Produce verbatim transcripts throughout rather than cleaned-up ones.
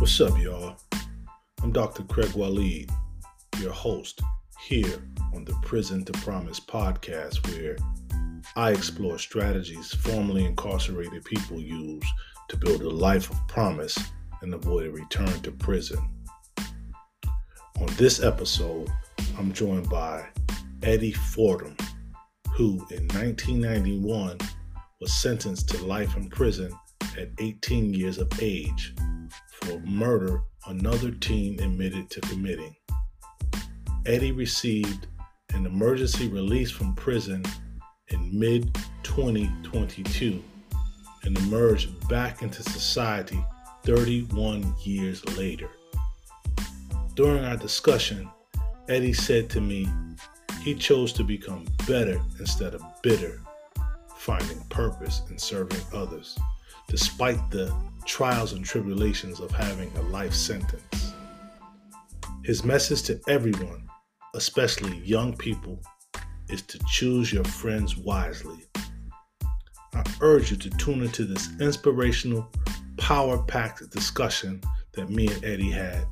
What's up, y'all? I'm Doctor Craig Waleed, your host here on the Prison to Promise podcast, where I explore strategies formerly incarcerated people use to build a life of promise and avoid a return to prison. On this episode, I'm joined by Eddie Fordham, who in nineteen ninety-one was sentenced to life in prison at eighteen years of age for murder another teen admitted to committing. Eddie received an emergency release from prison in mid twenty twenty-two and emerged back into society thirty-one years later. During our discussion, Eddie said to me he chose to become better instead of bitter, finding purpose in serving others, despite the trials and tribulations of having a life sentence. His message to everyone, especially young people, is to choose your friends wisely. I urge you to tune into this inspirational, power-packed discussion that me and Eddie had.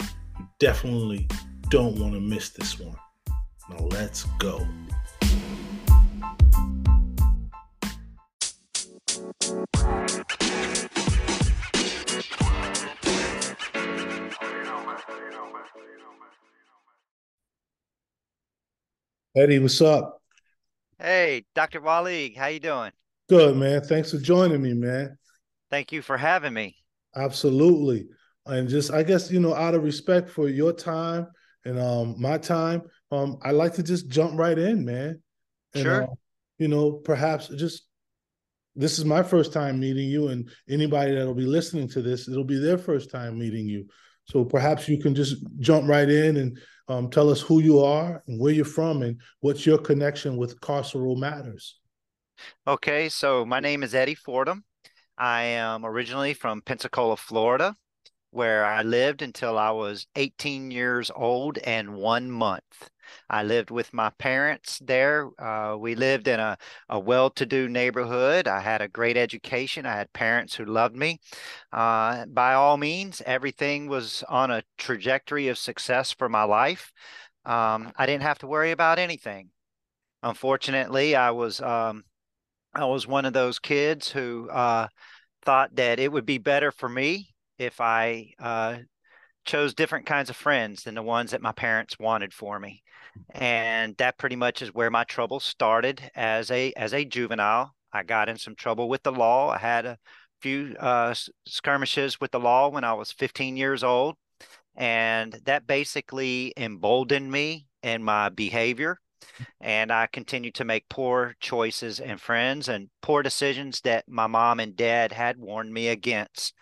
You definitely don't want to miss this one. Now let's go. Eddie, what's up? Hey, Doctor Waleed, how you doing? Good, man. Thanks for joining me, man. Thank you for having me. Absolutely. And just, I guess, you know, out of respect for your time and um, my time, um, I like to just jump right in, man. And, sure. Uh, you know, perhaps just, this is my first time meeting you, and anybody that'll be listening to this, it'll be their first time meeting you. So perhaps you can just jump right in and um, tell us who you are and where you're from and what's your connection with carceral matters. Okay, so my name is Eddie Fordham. I am originally from Pensacola, Florida, where I lived until I was eighteen years old and one month. I lived with my parents there. Uh, we lived in a, a well-to-do neighborhood. I had a great education. I had parents who loved me. Uh, by all means, everything was on a trajectory of success for my life. Um, I didn't have to worry about anything. Unfortunately, I was um, I was one of those kids who uh, thought that it would be better for me if I uh, chose different kinds of friends than the ones that my parents wanted for me. And that pretty much is where my trouble started as a as a juvenile. I got in some trouble with the law. I had a few uh, skirmishes with the law when I was fifteen years old, and that basically emboldened me in my behavior. And I continued to make poor choices and friends and poor decisions that my mom and dad had warned me against.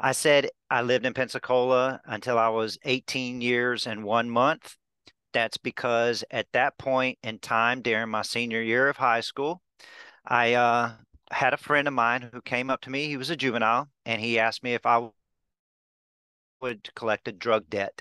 I said I lived in Pensacola until I was eighteen years and one month. That's because at that point in time during my senior year of high school, I uh, had a friend of mine who came up to me. He was a juvenile, and he asked me if I would collect a drug debt.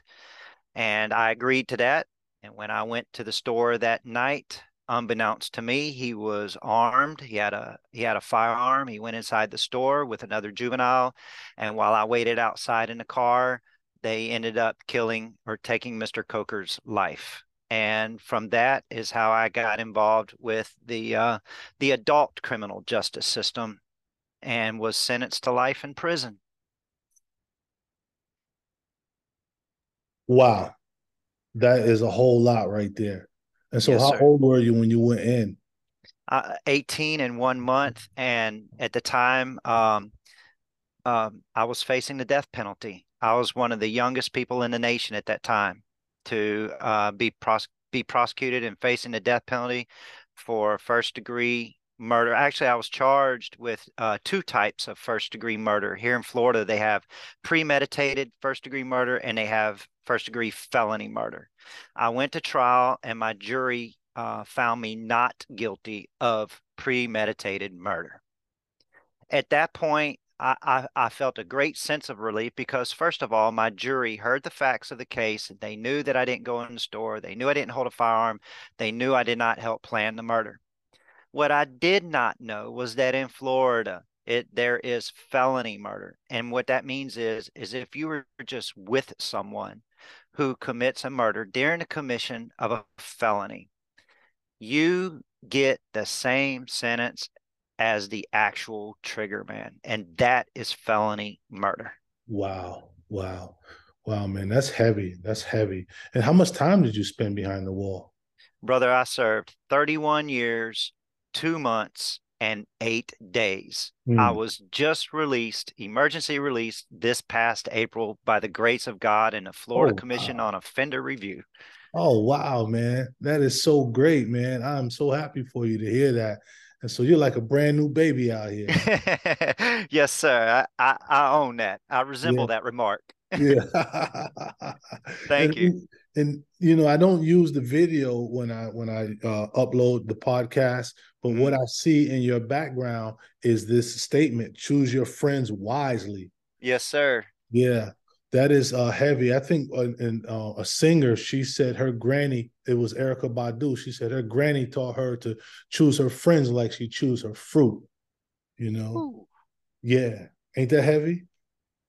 And I agreed to that. And when I went to the store that night, unbeknownst to me, he was armed. He had a he had a firearm. He went inside the store with another juvenile. And while I waited outside in the car, they ended up killing or taking Mister Coker's life. And from that is how I got involved with the uh, the adult criminal justice system and was sentenced to life in prison. Wow. That is a whole lot right there. And so yes, how sir. old were you when you went in? Uh, eighteen and one month. And at the time, um, um, I was facing the death penalty. I was one of the youngest people in the nation at that time to uh, be pros- be prosecuted and facing the death penalty for first-degree murder. Actually, I was charged with uh, two types of first-degree murder. Here in Florida, they have premeditated first-degree murder, and they have first-degree felony murder. I went to trial, and my jury uh, found me not guilty of premeditated murder. At that point, I, I felt a great sense of relief because, first of all, my jury heard the facts of the case. They knew that I didn't go in the store. They knew I didn't hold a firearm. They knew I did not help plan the murder. What I did not know was that in Florida, it there is felony murder. And what that means is, is if you were just with someone who commits a murder during the commission of a felony, you get the same sentence as the actual trigger man, and that is felony murder. Wow. Wow. Wow, man, that's heavy. That's heavy. And how much time did you spend behind the wall? Brother, I served thirty-one years, two months, and eight days. Mm. I was just released, emergency released this past April by the grace of God in the Florida oh, Commission wow. on Offender Review. Oh, wow, man. That is so great, man. I'm so happy for you to hear that. And so you're like a brand new baby out here. Yes, sir. I, I, I own that. I resemble yeah. that remark. Yeah. Thank and, you. And, you know, I don't use the video when I when I uh, upload the podcast, but mm-hmm. what I see in your background is this statement: choose your friends wisely. Yes, sir. Yeah, that is uh, heavy. I think uh, and, uh, a singer, she said her granny, it was Erykah Badu, she said her granny taught her to choose her friends like she choose her fruit, you know? Ooh. Yeah. Ain't that heavy?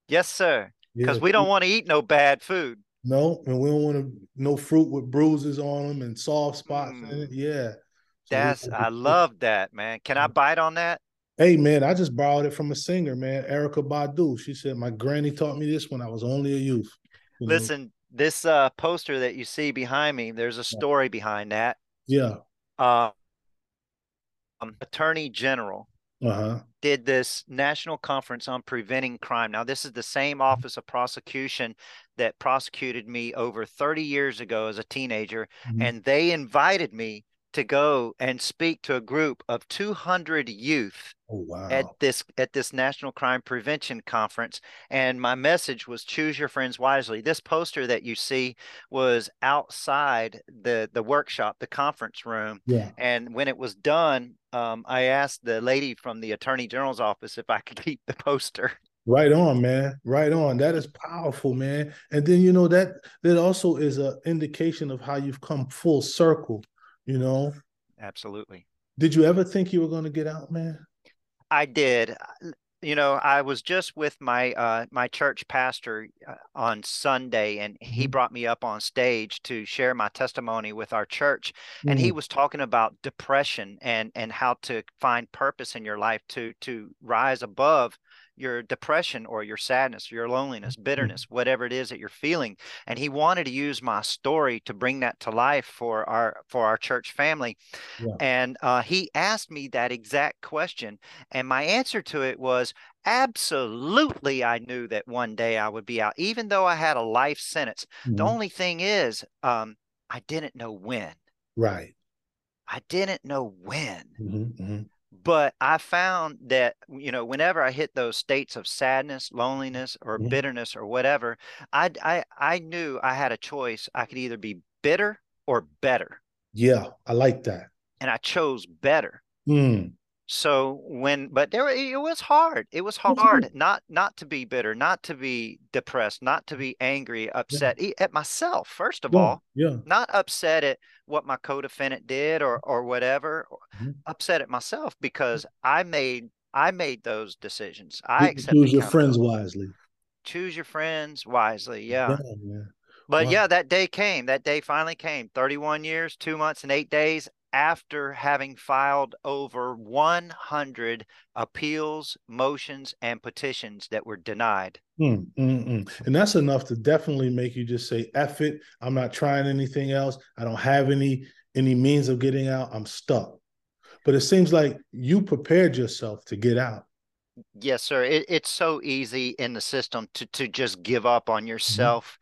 Yes, sir. Because yeah, we don't want to eat no bad food. No, and we don't want to, no fruit with bruises on them and soft spots mm. in it. Yeah. So that's, I love that, man. Can I bite on that? Hey, man, I just borrowed it from a singer, man, Erykah Badu. She said, my granny taught me this when I was only a youth. You Listen, know? this uh, poster that you see behind me, there's a story behind that. Yeah. Uh, um, Attorney General. Uh-huh. Did this National Conference on Preventing Crime. Now, this is the same Office of Prosecution that prosecuted me over thirty years ago as a teenager, mm-hmm. and they invited me to go and speak to a group of two hundred youth oh, wow. at this at this National Crime Prevention Conference, and my message was choose your friends wisely. This poster that you see was outside the the workshop, the conference room, yeah. and when it was done, um, I asked the lady from the Attorney General's office if I could keep the poster. Right on, man. Right on. That is powerful, man. And then, you know, that that also is an indication of how you've come full circle. You know, absolutely. Did you ever think you were going to get out, man? I did. You know, I was just with my uh, my church pastor uh, on Sunday, and he brought me up on stage to share my testimony with our church. Mm-hmm. And he was talking about depression and and how to find purpose in your life to to rise above your depression or your sadness, your loneliness, bitterness, whatever it is that you're feeling. And he wanted to use my story to bring that to life for our for our church family. Yeah. And uh, he asked me that exact question. And my answer to it was, absolutely, I knew that one day I would be out, even though I had a life sentence. Mm-hmm. The only thing is, um, I didn't know when. Right. I didn't know when. Mm-hmm, mm-hmm. But I found that, you know, whenever I hit those states of sadness, loneliness, or yeah. bitterness or whatever, I, I I knew I had a choice. I could either be bitter or better. Yeah, I like that. And I chose better. Mm. So when, but there, it was hard. It was hard not not to be bitter, not to be depressed, not to be angry, upset yeah. at myself, first of yeah. all, yeah. not upset at what my co-defendant did or or whatever, mm-hmm. upset at myself because I made I made those decisions. I accepted. Choose your friends wisely. Choose your friends wisely. Yeah. yeah, yeah. But wow. yeah, that day came. That day finally came. thirty-one years, two months, and eight days. After having filed over one hundred appeals, motions, and petitions that were denied. Mm, mm, mm. And that's enough to definitely make you just say, F it. I'm not trying anything else. I don't have any, any means of getting out. I'm stuck. But it seems like you prepared yourself to get out. Yes, sir. It, it's so easy in the system to, to just give up on yourself.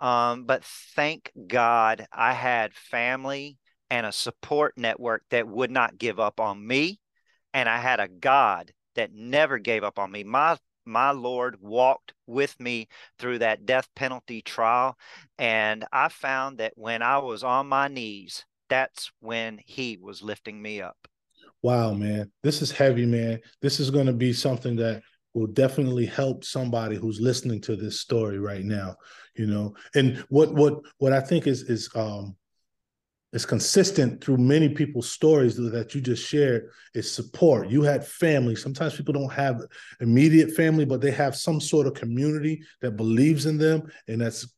Mm-hmm. Um, but thank God I had family and a support network that would not give up on me. And I had a God that never gave up on me. My my Lord walked with me through that death penalty trial. And I found that when I was on my knees, that's when he was lifting me up. Wow, man. This is heavy, man. This is going to be something that will definitely help somebody who's listening to this story right now. You know, and what what what I think is is um It's consistent through many people's stories that you just shared is support. You had family. Sometimes people don't have immediate family, but they have some sort of community that believes in them and that's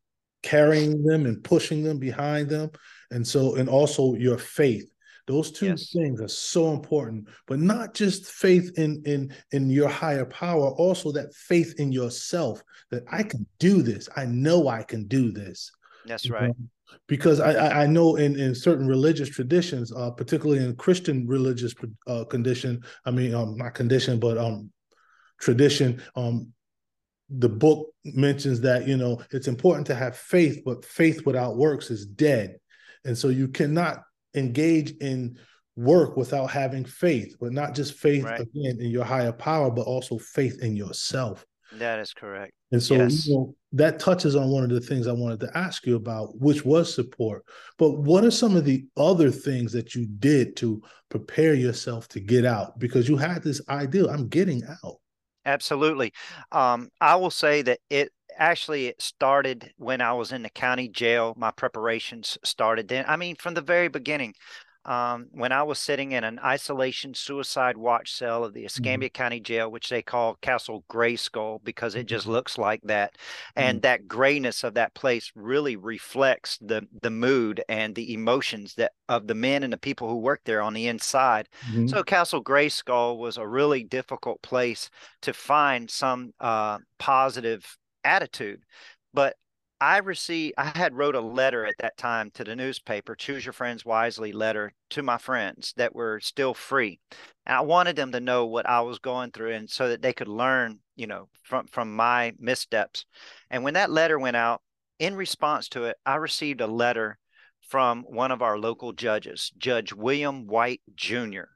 carrying them and pushing them behind them. And so, and also your faith. Those two yes. things are so important, but not just faith in, in, in your higher power, also that faith in yourself that I can do this. I know I can do this. That's right. Um, Because I, I know in, in certain religious traditions, uh, particularly in Christian religious uh, condition, I mean, um, not condition, but um, tradition, um, the book mentions that, you know, it's important to have faith, but faith without works is dead. And so you cannot engage in work without having faith, but not just faith, right. again, in your higher power, but also faith in yourself. That is correct. And so yes. you know, that touches on one of the things I wanted to ask you about, which was support. But what are some of the other things that you did to prepare yourself to get out? Because you had this idea, I'm getting out. Absolutely. Um, I will say that it actually it started when I was in the county jail. My preparations started then. I mean, from the very beginning. Um, when I was sitting in an isolation suicide watch cell of the Escambia mm-hmm. County Jail, which they call Castle Grayskull because it just looks like that. And mm-hmm. that grayness of that place really reflects the, the mood and the emotions that of the men and the people who work there on the inside. Mm-hmm. So Castle Grayskull was a really difficult place to find some uh, positive attitude. But I received, I had wrote a letter at that time to the newspaper, Choose Your Friends Wisely letter to my friends that were still free. And I wanted them to know what I was going through and so that they could learn, you know, from, from my missteps. And when that letter went out, in response to it, I received a letter from one of our local judges, Judge William White, Junior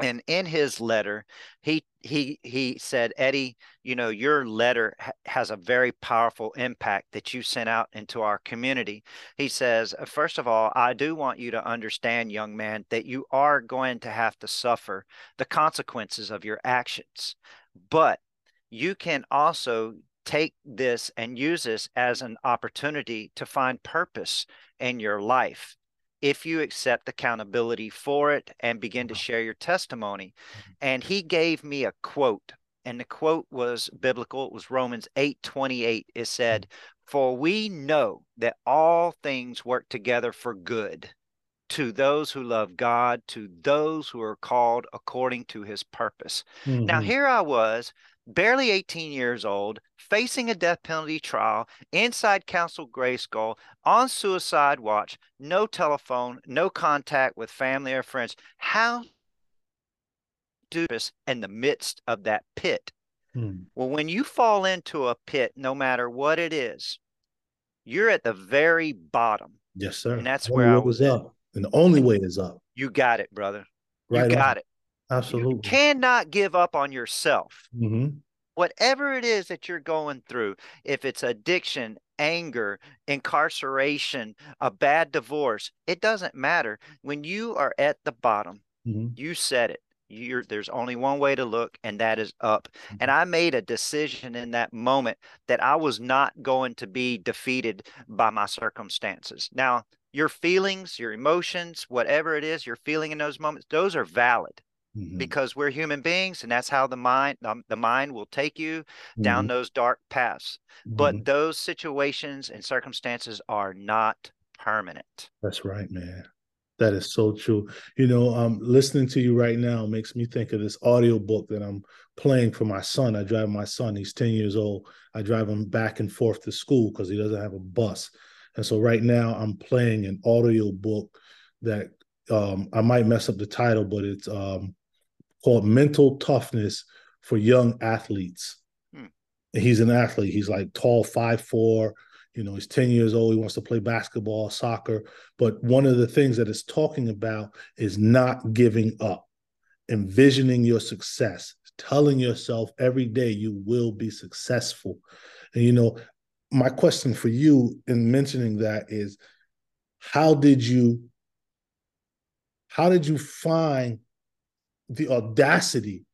And in his letter, he he he said, Eddie, you know, your letter ha has a very powerful impact that you sent out into our community. He says, first of all, I do want you to understand, young man, that you are going to have to suffer the consequences of your actions. But you can also take this and use this as an opportunity to find purpose in your life, if you accept accountability for it and begin to share your testimony. And he gave me a quote, and the quote was biblical. It was Romans eight twenty-eight. It said, "For we know that all things work together for good to those who love God, to those who are called according to his purpose." Mm-hmm. Now, here I was, barely eighteen years old, facing a death penalty trial inside Castle Grayskull, on suicide watch, no telephone, no contact with family or friends. How do this in the midst of that pit? Hmm. Well, when you fall into a pit, no matter what it is, you're at the very bottom. Yes, sir. And that's where I was up. And the only way is up. You got it, brother. Right, you got it. Absolutely. You cannot give up on yourself. Mm-hmm. Whatever it is that you're going through, if it's addiction, anger, incarceration, a bad divorce, it doesn't matter. When you are at the bottom, mm-hmm. you said it. You're, there's only one way to look, and that is up. Mm-hmm. And I made a decision in that moment that I was not going to be defeated by my circumstances. Now, your feelings, your emotions, whatever it is you're feeling in those moments, those are valid. Because we're human beings, and that's how the mind um, the mind will take you mm-hmm. down those dark paths. Mm-hmm. But those situations and circumstances are not permanent. That's right, man. That is so true. You know, um, listening to you right now makes me think of this audio book that I'm playing for my son. I drive my son. He's ten years old. I drive him back and forth to school because he doesn't have a bus. And so right now I'm playing an audio book that um, I might mess up the title, but it's... Um, called Mental Toughness for Young Athletes. Hmm. And he's an athlete. He's like tall, five foot four. You know, he's ten years old. He wants to play basketball, soccer. But one of the things that it's talking about is not giving up, envisioning your success, telling yourself every day you will be successful. And, you know, my question for you in mentioning that is, how did you, how did you find the audacity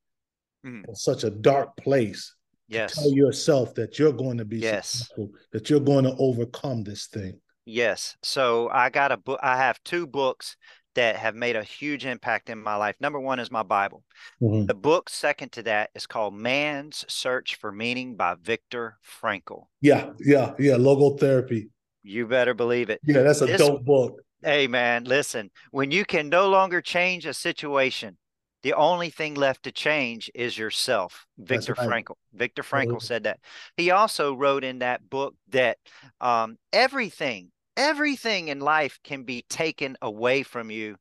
mm. in such a dark place yes. to tell yourself that you're going to be yes. successful, that you're going to overcome this thing? Yes. So I got a book. I have two books that have made a huge impact in my life. Number one is my Bible. Mm-hmm. The book second to that is called Man's Search for Meaning by Viktor Frankl. Yeah, yeah, yeah. Logotherapy. You better believe it. Yeah, that's a this, dope book. Hey, man, listen, when you can no longer change a situation, the only thing left to change is yourself. Viktor right. Frankl. Viktor Frankl right. said that. He also wrote in that book that um, everything, everything in life can be taken away from you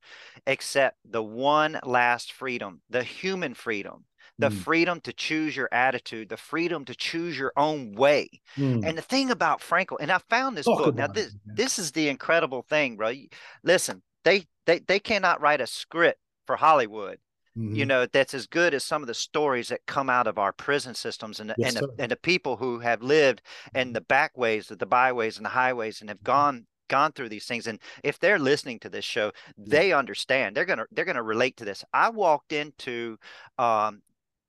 except the one last freedom, the human freedom, the mm. freedom to choose your attitude, the freedom to choose your own way. Mm. And the thing about Frankl, and I found this Talk book. Now, this, this is the incredible thing, bro. Listen, they, they, they cannot write a script for Hollywood. Mm-hmm. You know, that's as good as some of the stories that come out of our prison systems and the, yes, and, the, and the people who have lived in the back ways, the byways and the highways, and have gone gone through these things. And if they're listening to this show, they understand. They're gonna they're gonna relate to this. I walked into um,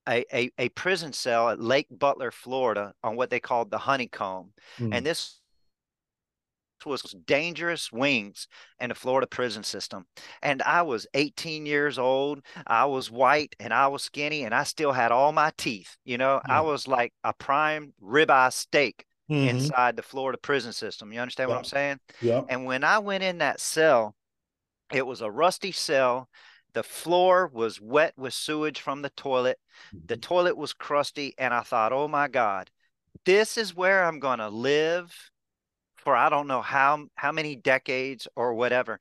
a, a a prison cell at Lake Butler, Florida, on what they called the honeycomb, mm-hmm. and this was dangerous wings in the Florida prison system. And I was eighteen years old. I was white and I was skinny and I still had all my teeth. You know, mm-hmm. I was like a prime ribeye steak mm-hmm. inside the Florida prison system. You understand yeah. what I'm saying? Yeah. And when I went in that cell, it was a rusty cell. The floor was wet with sewage from the toilet. The toilet was crusty. And I thought, oh my God, this is where I'm going to live for I don't know how how many decades or whatever.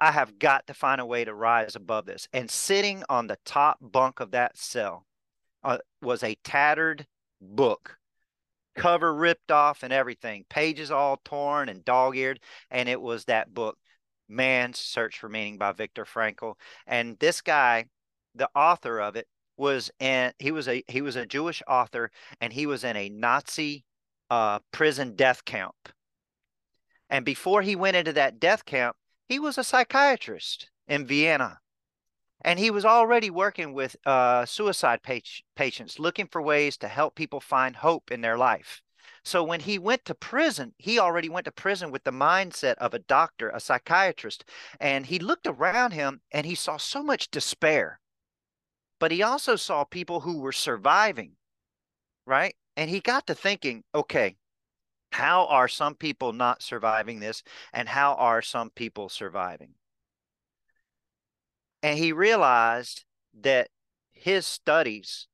I have got to find a way to rise above this. And sitting on the top bunk of that cell uh, was a tattered book, cover ripped off and everything, pages all torn and dog-eared, and it was that book, Man's Search for Meaning by Viktor Frankl. And this guy, the author of it, was and he was a he was a Jewish author, and he was in a Nazi uh, prison death camp. And before he went into that death camp, he was a psychiatrist in Vienna. And he was already working with uh, suicide page, patients, looking for ways to help people find hope in their life. So when he went to prison, he already went to prison with the mindset of a doctor, a psychiatrist. And he looked around him and he saw so much despair. But he also saw people who were surviving, right? And he got to thinking, okay, how are some people not surviving this, and how are some people surviving? And he realized that his studies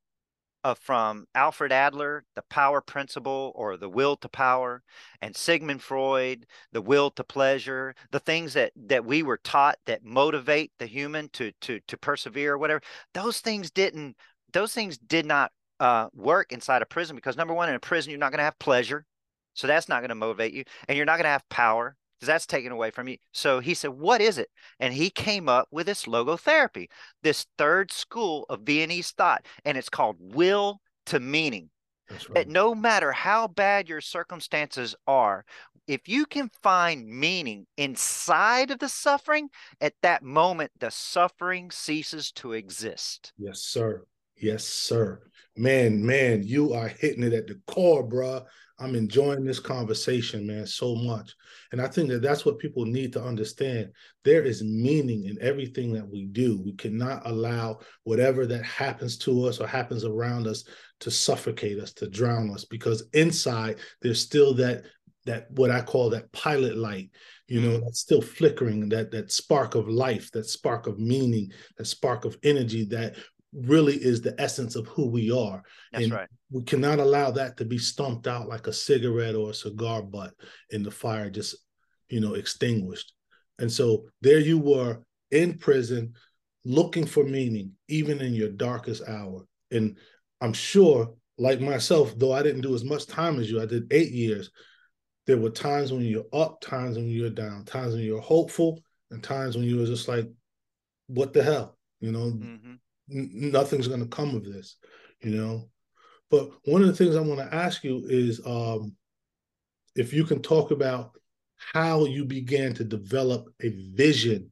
of from Alfred Adler, the power principle or the will to power, and Sigmund Freud, the will to pleasure, the things that that we were taught that motivate the human to to to persevere or whatever, those things didn't those things did not uh, work inside a prison, because number one, in a prison you're not going to have pleasure. So that's not going to motivate you, and you're not going to have power because that's taken away from you. So he said, what is it? And he came up with this logotherapy, this third school of Viennese thought, and it's called will to meaning. That's right. That no matter how bad your circumstances are, if you can find meaning inside of the suffering, at that moment, the suffering ceases to exist. Yes, sir. Yes, sir. Man, man, you are hitting it at the core, bruh. I'm enjoying this conversation, man, so much. And I think that that's what people need to understand. There is meaning in everything that we do. We cannot allow whatever that happens to us or happens around us to suffocate us, to drown us, because inside there's still that, that what I call that pilot light, you know, that's still flickering, that, that spark of life, that spark of meaning, that spark of energy that really is the essence of who we are. That's and right. We cannot allow that to be stomped out like a cigarette or a cigar butt in the fire, just, you know, extinguished. And so there you were in prison looking for meaning, even in your darkest hour. And I'm sure, like myself, though I didn't do as much time as you, I did eight years. There were times when you're up, times when you're down, times when you're hopeful, and times when you were just like, what the hell, you know? Mm-hmm. Nothing's going to come of this, you know. But one of the things I want to ask you is um, if you can talk about how you began to develop a vision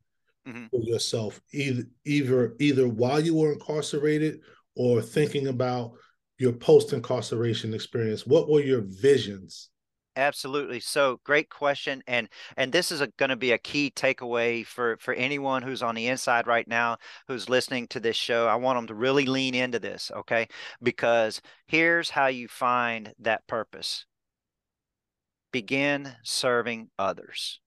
mm-hmm. for yourself, either, either either while you were incarcerated or thinking about your post-incarceration experience. What were your visions Absolutely. So great question. And and this is going to be a key takeaway for, for anyone who's on the inside right now, who's listening to this show. I want them to really lean into this, okay? Because here's how you find that purpose. Begin serving others.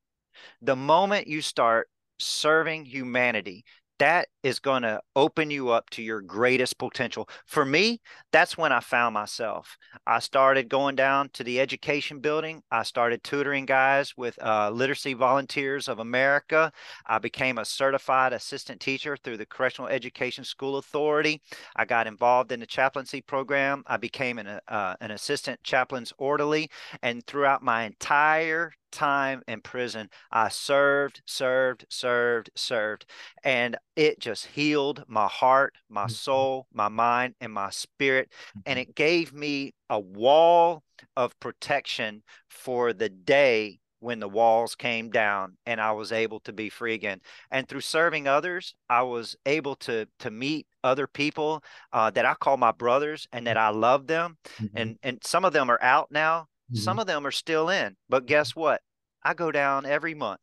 The moment you start serving humanity, that is going to open you up to your greatest potential. For me, that's when I found myself. I started going down to the education building. I started tutoring guys with uh, Literacy Volunteers of America. I became a certified assistant teacher through the Correctional Education School Authority. I got involved in the chaplaincy program. I became an, uh, an assistant chaplain's orderly. And throughout my entire time in prison, I served, served, served, served, and it just healed my heart, my soul, my mind, and my spirit, and it gave me a wall of protection for the day when the walls came down and I was able to be free again. And through serving others, I was able to to meet other people uh, that I call my brothers and that I love them, mm-hmm. and and some of them are out now. Mm-hmm. Some of them are still in, but guess what? I go down every month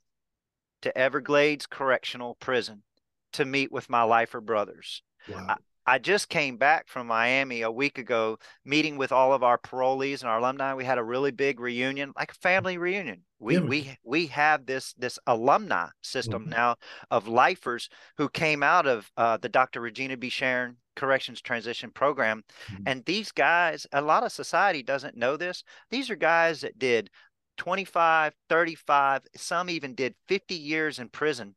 to Everglades Correctional Prison to meet with my lifer brothers. Wow. I, I just came back from Miami a week ago, meeting with all of our parolees and our alumni. We had a really big reunion, like a family reunion. We yeah. we we have this this alumni system mm-hmm. now of lifers who came out of uh, the Doctor Regina B. Shearn Corrections Transition Program. Mm-hmm. And these guys, a lot of society doesn't know this. These are guys that did twenty-five, thirty-five, some even did fifty years in prison.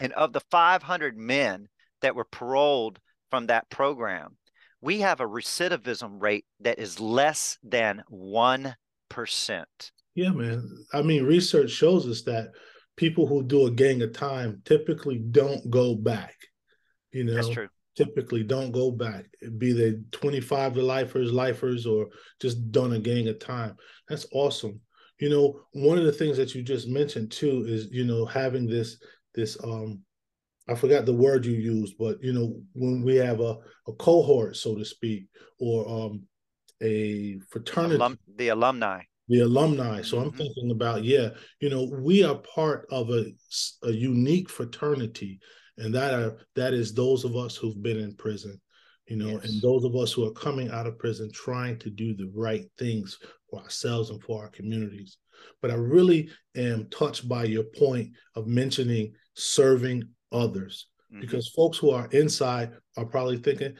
And of the five hundred men that were paroled from that program, we have a recidivism rate that is less than one percent. Yeah, man. I mean, research shows us that people who do a gang of time typically don't go back. You know, that's true. Typically don't go back, be they twenty-five to lifers, lifers, or just done a gang of time. That's awesome. You know, one of the things that you just mentioned too is, you know, having this, this, um, I forgot the word you used, but, you know, when we have a, a cohort, so to speak, or um, a fraternity. Alum, the alumni. The alumni. So mm-hmm. I'm thinking about, yeah, you know, we are part of a, a unique fraternity, and that are, that is those of us who've been in prison, you know, yes. and those of us who are coming out of prison trying to do the right things for ourselves and for our communities. But I really am touched by your point of mentioning serving others, because mm-hmm. folks who are inside are probably thinking,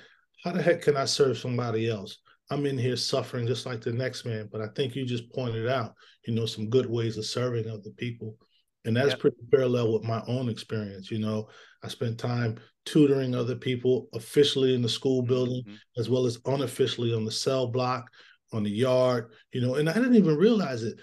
how the heck can I serve somebody else? I'm in here suffering just like the next man. But I think you just pointed out, you know, some good ways of serving other people. And that's yep. pretty parallel with my own experience. You know, I spent time tutoring other people officially in the school building, mm-hmm. as well as unofficially on the cell block, on the yard, you know, and I didn't even realize it.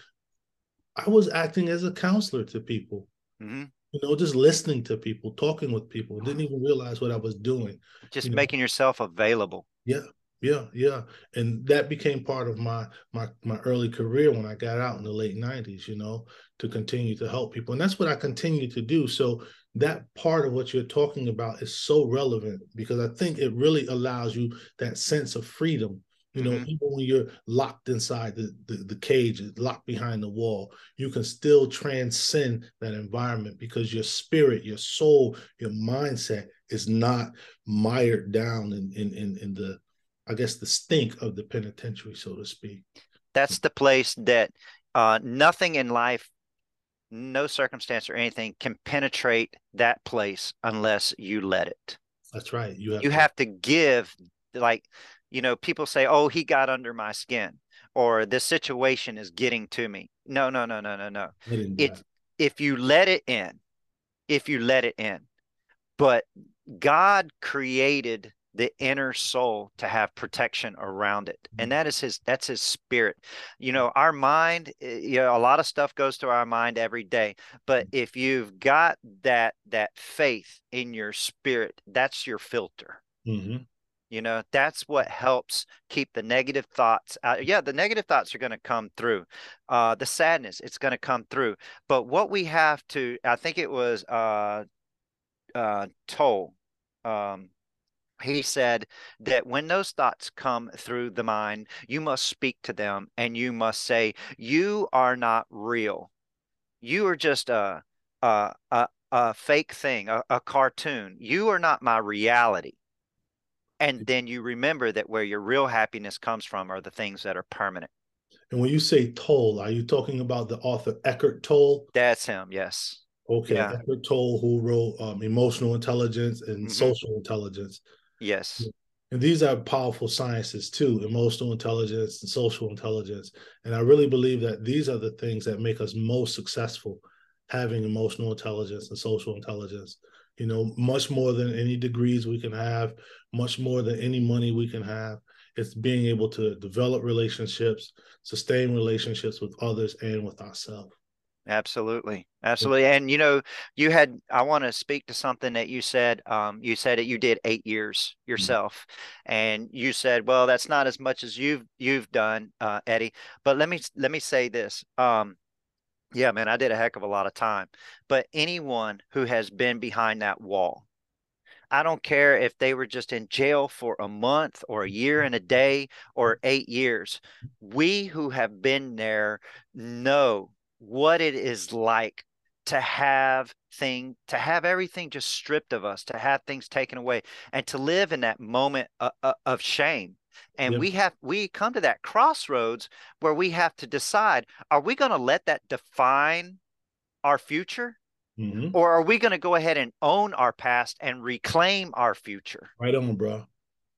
I was acting as a counselor to people. Mm-hmm. You know, just listening to people, talking with people, didn't even realize what I was doing. Just you know? making yourself available. Yeah, yeah, yeah. And that became part of my my my early career when I got out in the late nineties, you know, to continue to help people. And that's what I continue to do. So that part of what you're talking about is so relevant, because I think it really allows you that sense of freedom. You know, mm-hmm. even when you're locked inside the, the, the cage, locked behind the wall, you can still transcend that environment, because your spirit, your soul, your mindset is not mired down in, in, in, in the, I guess, the stink of the penitentiary, so to speak. That's the place that uh, nothing in life, no circumstance or anything can penetrate that place unless you let it. That's right. You have, you to, have to give, like... You know, people say, oh, he got under my skin, or this situation is getting to me. No, no, no, no, no, no. It, if you let it in, if you let it in. But God created the inner soul to have protection around it. And that is his, that's his spirit. You know, our mind, you know, a lot of stuff goes through our mind every day, but if you've got that, that faith in your spirit, that's your filter. Mm-hmm. You know, that's what helps keep the negative thoughts out. Yeah, the negative thoughts are going to come through. Uh, the sadness, it's going to come through. But what we have to, I think it was uh, uh, Tolle. Um, He said that when those thoughts come through the mind, you must speak to them and you must say, you are not real. You are just a, a, a, a fake thing, a, a cartoon. You are not my reality. And then you remember that where your real happiness comes from are the things that are permanent. And when you say Tolle, are you talking about the author Eckhart Tolle? That's him, yes. Okay, yeah. Eckhart Tolle, who wrote um, Emotional Intelligence and mm-hmm. Social Intelligence. Yes. And these are powerful sciences too, emotional intelligence and social intelligence. And I really believe that these are the things that make us most successful, having emotional intelligence and social intelligence. You know, much more than any degrees we can have, much more than any money we can have. It's being able to develop relationships, sustain relationships with others and with ourselves. Absolutely. Absolutely. And, you know, you had, I want to speak to something that you said, um, you said that you did eight years yourself, and you said, well, that's not as much as you've, you've done, uh, Eddie, but let me, let me say this. Um, yeah, man, I did a heck of a lot of time, but anyone who has been behind that wall, I don't care if they were just in jail for a month or a year and a day or eight years, we who have been there know what it is like to have thing, to have everything just stripped of us, to have things taken away, and to live in that moment of, of shame. And yeah. we have, we come to that crossroads where we have to decide, are we going to let that define our future? Mm-hmm. Or are we going to go ahead and own our past and reclaim our future? Right on, bro.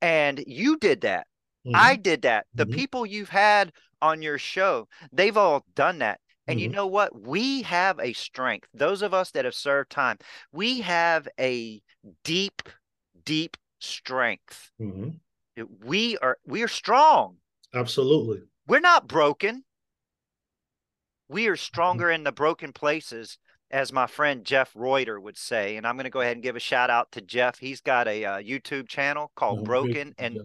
And you did that. Mm-hmm. I did that. The mm-hmm. people you've had on your show, they've all done that. And you know what? We have a strength. Those of us that have served time, we have a deep, deep strength. Mm-hmm. We are we are strong. Absolutely. We're not broken. We are stronger mm-hmm. in the broken places, as my friend Jeff Reuter would say. And I'm going to go ahead and give a shout out to Jeff. He's got a uh, YouTube channel called oh, Broken and yeah.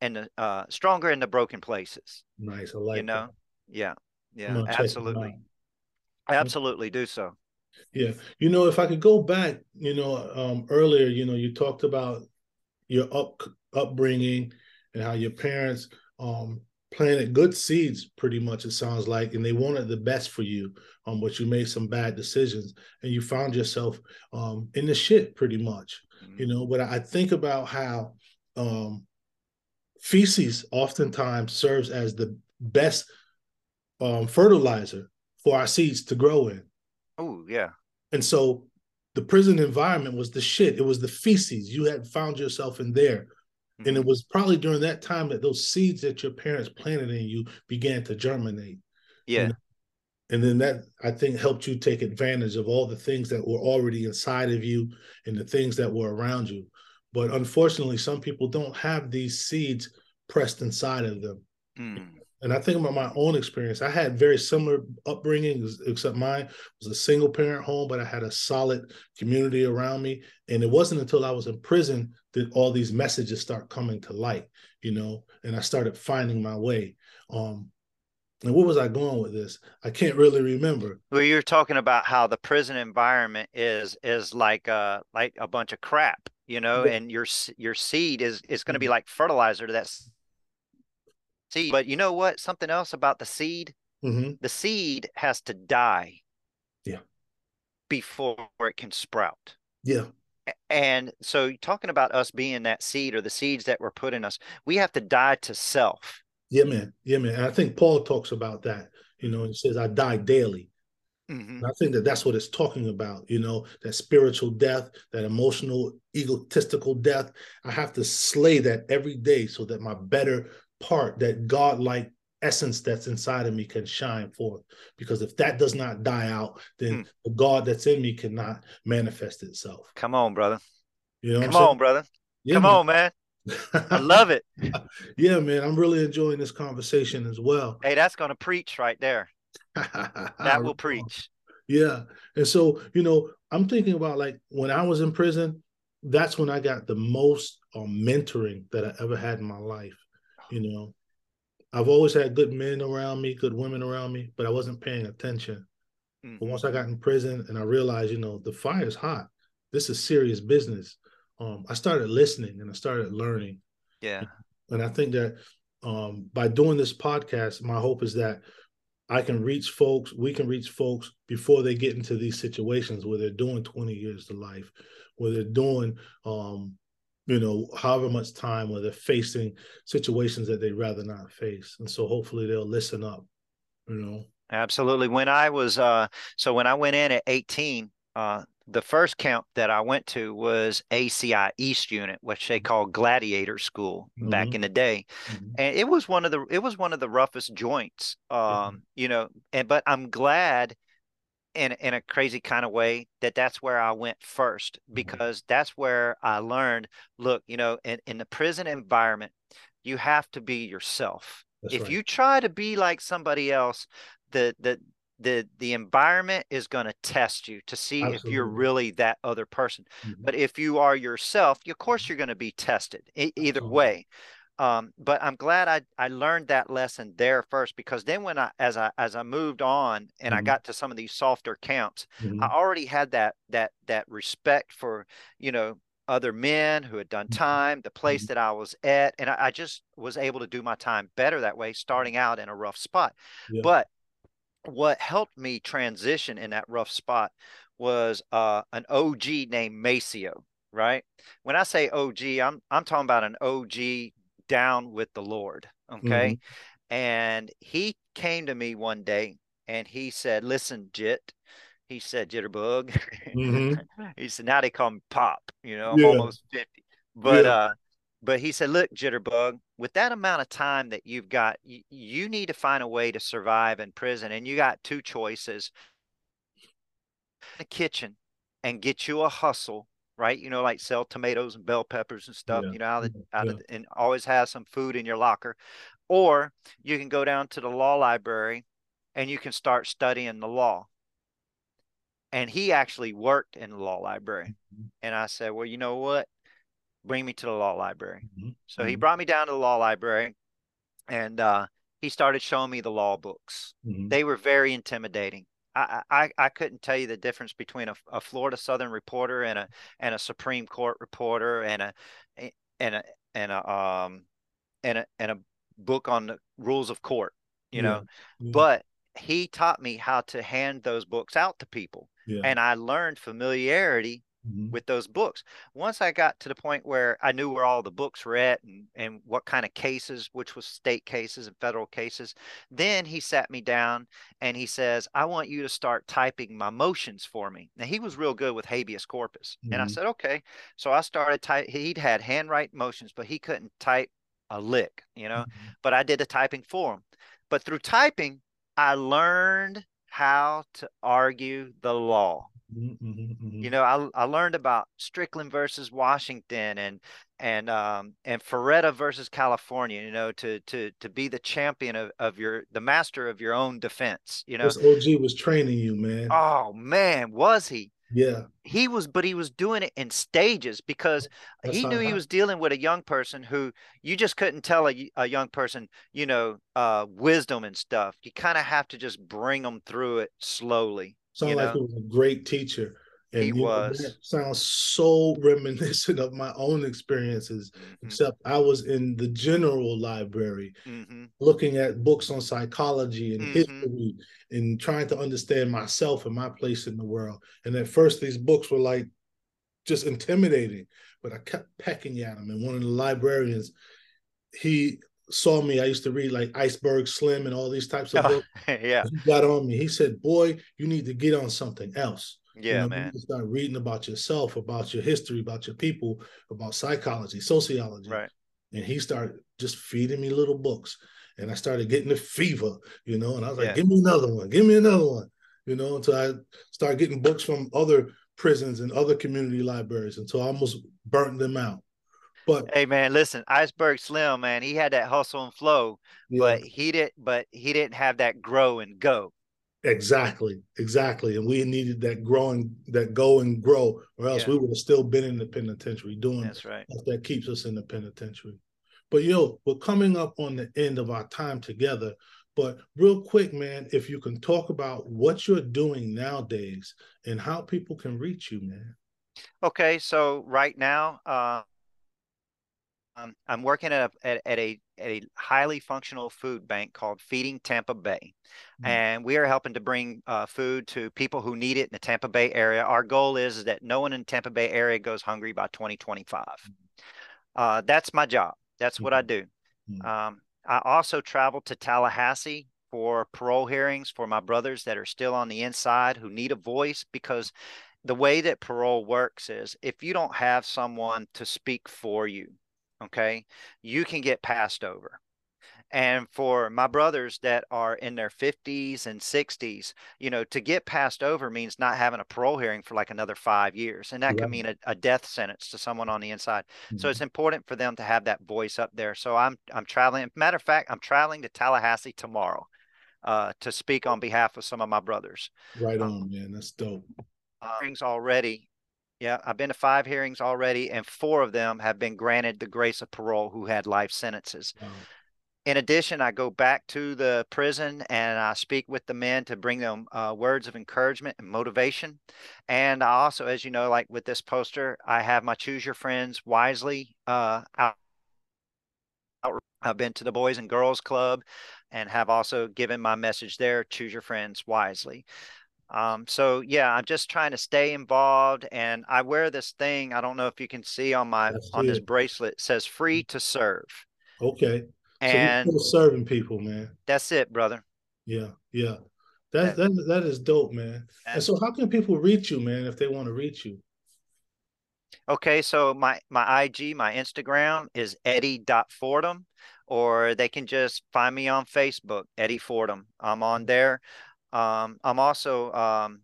and uh, Stronger in the Broken Places. Nice. I like you know? That. Yeah. Yeah, absolutely. Absolutely do so. Yeah. You know, if I could go back, you know, um, earlier, you know, you talked about your up, upbringing and how your parents um, planted good seeds, pretty much, it sounds like, and they wanted the best for you, um, but you made some bad decisions and you found yourself um, in the shit, pretty much, mm-hmm. you know, but I think about how um, feces oftentimes serves as the best Um, fertilizer for our seeds to grow in. Oh, yeah. And so the prison environment was the shit. It was the feces. You had found yourself in there. Mm-hmm. And it was probably during that time that those seeds that your parents planted in you began to germinate. Yeah. You know? And then that, I think, helped you take advantage of all the things that were already inside of you and the things that were around you. But unfortunately, some people don't have these seeds pressed inside of them. Mm. And I think about my own experience. I had very similar upbringing, except mine was a single parent home, but I had a solid community around me. And it wasn't until I was in prison that all these messages start coming to light, you know, and I started finding my way. Um, and where was I going with this? I can't really remember. Well, you're talking about how the prison environment is, is like, uh, like a bunch of crap, you know, yeah. and your, your seed is, is going to be like fertilizer to that seed. But you know what? Something else about the seed, mm-hmm. the seed has to die yeah. before it can sprout. Yeah. And so talking about us being that seed or the seeds that were put in us, we have to die to self. Yeah, man. Yeah, man. And I think Paul talks about that, you know, and he says, I die daily. Mm-hmm. And I think that that's what it's talking about, you know, that spiritual death, that emotional, egotistical death. I have to slay that every day so that my better part, that God-like essence that's inside of me, can shine forth. Because if that does not die out, then mm. the God that's in me cannot manifest itself. Come on, brother. You know Come on, brother. Yeah, Come man. on, man. I love it. Yeah, man. I'm really enjoying this conversation as well. Hey, that's going to preach right there. That will preach. Yeah. And so, you know, I'm thinking about, like, when I was in prison, that's when I got the most um, mentoring that I ever had in my life. You know, I've always had good men around me, good women around me, but I wasn't paying attention. Mm-hmm. But once I got in prison and I realized, you know, the fire's hot. This is serious business. um, I started listening and I started learning. Yeah. And I think that um, by doing this podcast, my hope is that I can reach folks, we can reach folks before they get into these situations where they're doing twenty years to life, where they're doing, um, you know, however much time, where they're facing situations that they'd rather not face. And so hopefully they'll listen up, you know. Absolutely. When I was, uh, so when I went in at eighteen, uh, the first camp that I went to was A C I East Unit, which they called Gladiator School mm-hmm. back in the day, mm-hmm. and it was one of the it was one of the roughest joints, um, mm-hmm. you know. And but I'm glad, in in a crazy kind of way, that that's where I went first, because mm-hmm. that's where I learned. Look, you know, in, in the prison environment, you have to be yourself. That's if right. you try to be like somebody else, the the the the environment is going to test you to see Absolutely. If you're really that other person. Mm-hmm. But if you are yourself, of course you're going to be tested e- either Absolutely. way. Um, but I'm glad I, I learned that lesson there first, because then when I, as I, as I moved on and mm-hmm. I got to some of these softer camps, mm-hmm. I already had that, that, that respect for, you know, other men who had done time, the place mm-hmm. that I was at. And I, I just was able to do my time better that way, starting out in a rough spot. Yeah. But what helped me transition in that rough spot was uh, an O G named Maceo, right? When I say O G, I'm I'm talking about an O G down with the Lord, okay? Mm-hmm. And he came to me one day and he said, listen, Jit. He said, Jitterbug. Mm-hmm. He said, now they call me Pop, you know, I'm yeah. almost fifty. But, yeah. uh, but he said, look, Jitterbug, with that amount of time that you've got, you, you need to find a way to survive in prison. And you got two choices: the kitchen and get you a hustle, right? You know, like sell tomatoes and bell peppers and stuff, yeah. you know, out of, out yeah. of, and always have some food in your locker. Or you can go down to the law library and you can start studying the law. And he actually worked in the law library. Mm-hmm. And I said, well, you know what? Bring me to the law library. Mm-hmm. So mm-hmm. he brought me down to the law library, and uh, he started showing me the law books. Mm-hmm. They were very intimidating. I, I I couldn't tell you the difference between a, a Florida Southern reporter and a and a Supreme Court reporter and a and a and a um and a and a book on the rules of court, you yeah. know. Yeah. But he taught me how to hand those books out to people, yeah. and I learned familiarity Mm-hmm. with those books. Once I got to the point where I knew where all the books were at and, and what kind of cases, which was state cases and federal cases, then he sat me down and he says, I want you to start typing my motions for me. Now, he was real good with habeas corpus. Mm-hmm. And I said, okay. So I started type. He'd had handwrite motions, but he couldn't type a lick, you know, mm-hmm. but I did the typing for him. But through typing, I learned how to argue the law. Mm-hmm, mm-hmm. You know, I I learned about Strickland versus Washington and and um and Ferretta versus California. You know, to to to be the champion of, of your the master of your own defense. You know, this O G was training you, man. Oh man, was he? Yeah, he was, but he was doing it in stages, because That's he knew he was dealing with a young person who you just couldn't tell a, a young person, you know, uh, wisdom and stuff. You kind of have to just bring them through it slowly. Sounds like he was a great teacher. And he was. Know, that sounds so reminiscent of my own experiences, mm-hmm. except I was in the general library mm-hmm. looking at books on psychology and mm-hmm. history and trying to understand myself and my place in the world. And at first, these books were like just intimidating, but I kept pecking at them. And one of the librarians, he saw me. I used to read like Iceberg Slim and all these types of oh, books. Yeah. He got on me. He said, boy, you need to get on something else. Yeah, you know, man. You start reading about yourself, about your history, about your people, about psychology, sociology. Right. And he started just feeding me little books. And I started getting the fever, you know, and I was like, yeah. give me another one. Give me another one. You know, until I started getting books from other prisons and other community libraries until I almost burnt them out. But hey man, listen, Iceberg Slim, man, he had that hustle and flow, yeah. but he didn't. But he didn't have that grow and go. Exactly, exactly. And we needed that growing, that go and grow, or else yeah. we would have still been in the penitentiary doing That's right. stuff that keeps us in the penitentiary. But yo, we're coming up on the end of our time together. But real quick, man, if you can talk about what you're doing nowadays and how people can reach you, man. Okay, so right now, uh, um, I'm working at a, at, at a at a highly functional food bank called Feeding Tampa Bay, mm-hmm. and we are helping to bring uh, food to people who need it in the Tampa Bay area. Our goal is, is that no one in the Tampa Bay area goes hungry by twenty twenty-five. Mm-hmm. Uh, that's my job. That's mm-hmm. what I do. Mm-hmm. Um, I also travel to Tallahassee for parole hearings for my brothers that are still on the inside who need a voice, because the way that parole works is if you don't have someone to speak for you, okay, you can get passed over. And for my brothers that are in their fifties and sixties, you know, to get passed over means not having a parole hearing for like another five years. And that yeah. could mean a, a death sentence to someone on the inside. Mm-hmm. So it's important for them to have that voice up there. So I'm, I'm traveling. Matter of fact, I'm traveling to Tallahassee tomorrow uh, to speak on behalf of some of my brothers. Right on, um, man. That's dope. Hearings already. Yeah, I've been to five hearings already, and four of them have been granted the grace of parole who had life sentences. Wow. In addition, I go back to the prison and I speak with the men to bring them uh, words of encouragement and motivation. And I also, as you know, like with this poster, I have my Choose Your Friends Wisely. Uh, out. I've been to the Boys and Girls Club and have also given my message there, Choose Your Friends Wisely. Um, so yeah, I'm just trying to stay involved, and I wear this thing. I don't know if you can see on my, That's on it. This bracelet, it says free to serve. Okay. And so still serving people, man. That's it, brother. Yeah. Yeah. That, that, that, that is dope, man. And so how can people reach you, man, if they want to reach you? Okay. So my, my I G, my Instagram is Eddie dot Fordham, or they can just find me on Facebook, Eddie Fordham. I'm on there. Um, I'm also, um,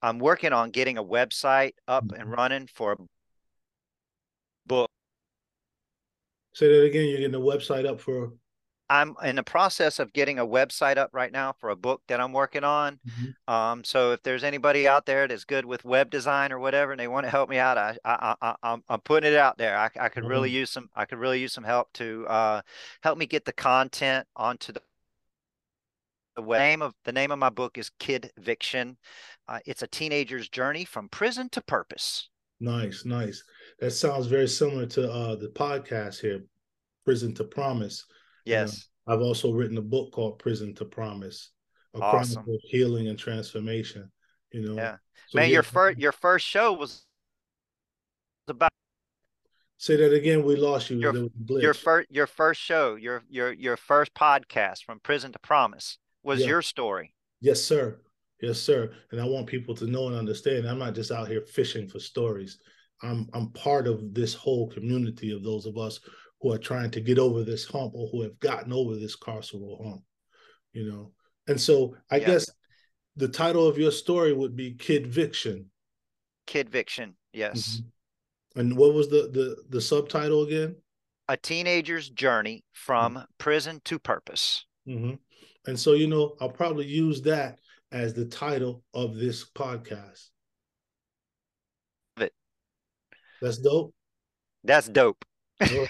I'm working on getting a website up and running for a book. Say that again, you're getting a website up for? I'm in the process of getting a website up right now for a book that I'm working on. Mm-hmm. Um, so if there's anybody out there that's good with web design or whatever, and they want to help me out, I, I, I, I'm, I'm putting it out there. I, I could mm-hmm. really use some, I could really use some help to, uh, help me get the content onto the The name of the name of my book is Kidviction. Uh, it's a teenager's journey from prison to purpose. Nice, nice. That sounds very similar to uh, the podcast here, Prison to Promise. Yes, uh, I've also written a book called Prison to Promise, a awesome. Chronicle of healing and transformation. You know, yeah, so man, yeah. your first your first show was about. Say that again. We lost you. Your, your first your first show, your your your first podcast from Prison to Promise. Was yeah. your story. Yes, sir. Yes, sir. And I want people to know and understand I'm not just out here fishing for stories. I'm I'm part of this whole community of those of us who are trying to get over this hump or who have gotten over this carceral hump, you know. And so I yeah. guess the title of your story would be Kidviction. Kidviction, yes. Mm-hmm. And what was the, the, the subtitle again? A Teenager's Journey from mm-hmm. Prison to Purpose. Mm-hmm. And so, you know, I'll probably use that as the title of this podcast. That's dope. That's dope. Right.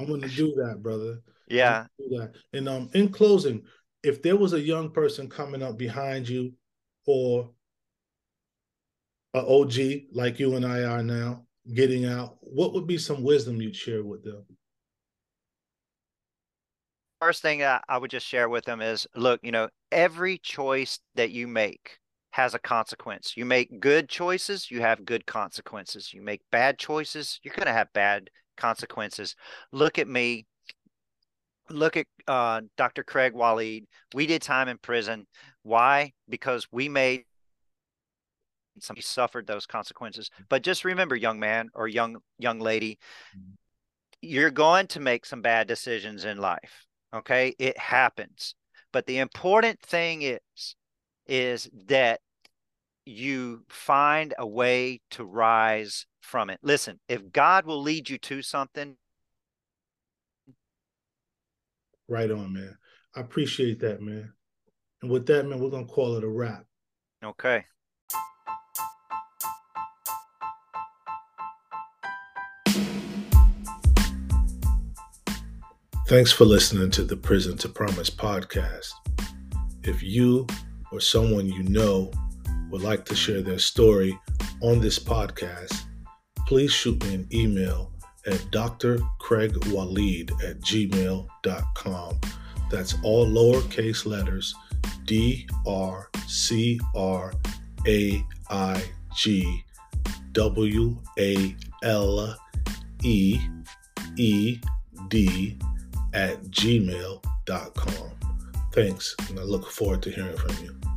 I'm going to do that, brother. Yeah. Do that. And um, in closing, if there was a young person coming up behind you or an O G like you and I are now getting out, what would be some wisdom you'd share with them? First thing that I would just share with them is, look, you know, every choice that you make has a consequence. You make good choices, you have good consequences. You make bad choices, you're going to have bad consequences. Look at me. Look at uh, Doctor Craig Waleed. We did time in prison. Why? Because we made somebody suffered those consequences. But just remember, young man or young young lady, you're going to make some bad decisions in life. Okay, it happens. But the important thing is, is that you find a way to rise from it. Listen, if God will lead you to something. Right on, man. I appreciate that, man. And with that, man, we're going to call it a wrap. Okay. Thanks for listening to the Prison to Promise podcast. If you or someone you know would like to share their story on this podcast, please shoot me an email at d r craig waleed at gmail dot com. That's all lowercase letters, D R C R A I G W A L E E D at gmail dot com. Thanks, and I look forward to hearing from you.